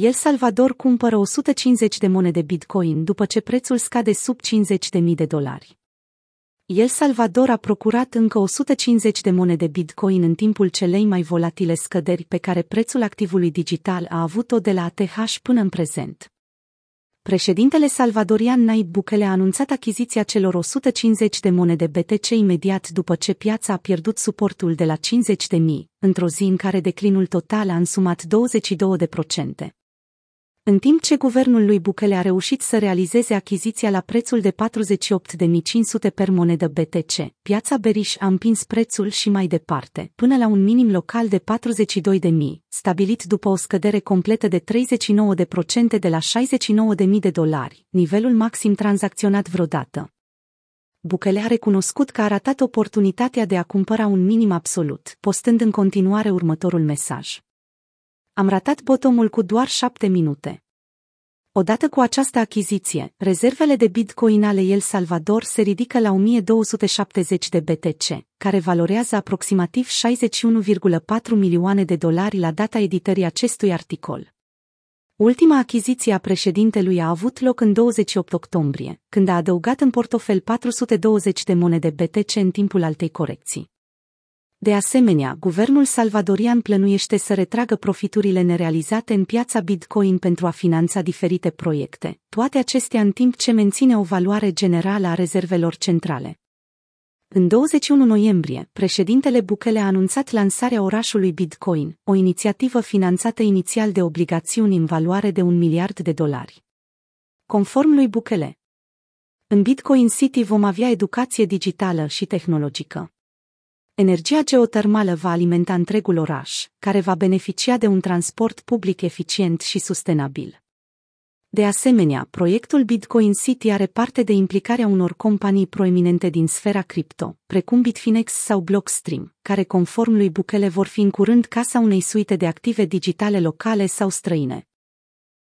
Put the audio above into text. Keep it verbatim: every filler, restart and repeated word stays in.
El Salvador cumpără o sută cincizeci de monede Bitcoin după ce prețul scade sub cincizeci de mii de dolari. El Salvador a procurat încă o sută cincizeci de monede Bitcoin în timpul celei mai volatile scăderi pe care prețul activului digital a avut-o de la A T H până în prezent. Președintele salvadorian Nayib Bukele a anunțat achiziția celor o sută cincizeci de monede B T C imediat după ce piața a pierdut suportul de la cincizeci de mii, într-o zi în care declinul total a însumat douăzeci și două la sută. În timp ce guvernul lui Bukele a reușit să realizeze achiziția la prețul de patruzeci și opt de mii cinci sute per monedă B T C, piața bearish a împins prețul și mai departe, până la un minim local de patruzeci și doi de mii, stabilit după o scădere completă de treizeci și nouă la sută de la șaizeci și nouă de mii de dolari, nivelul maxim tranzacționat vreodată. Bukele a recunoscut că a ratat oportunitatea de a cumpăra un minim absolut, postând în continuare următorul mesaj. Am ratat bottomul cu doar șapte minute. Odată cu această achiziție, rezervele de Bitcoin ale El Salvador se ridică la o mie două sute șaptezeci de B T C, care valorează aproximativ șaizeci și unu virgulă patru milioane de dolari la data editării acestui articol. Ultima achiziție a președintelui a avut loc în douăzeci și opt octombrie, când a adăugat în portofel patru sute douăzeci de monede B T C în timpul altei corecții. De asemenea, guvernul salvadorian plănuiește să retragă profiturile nerealizate în piața Bitcoin pentru a finanța diferite proiecte, toate acestea în timp ce menține o valoare generală a rezervelor centrale. În douăzeci și unu noiembrie, președintele Bukele a anunțat lansarea orașului Bitcoin, o inițiativă finanțată inițial de obligațiuni în valoare de un miliard de dolari. Conform lui Bukele, în Bitcoin City vom avea educație digitală și tehnologică. Energia geotermală va alimenta întregul oraș, care va beneficia de un transport public eficient și sustenabil. De asemenea, proiectul Bitcoin City are parte de implicarea unor companii proeminente din sfera cripto, precum Bitfinex sau Blockstream, care conform lui Bukele vor fi în curând casa unei suite de active digitale locale sau străine.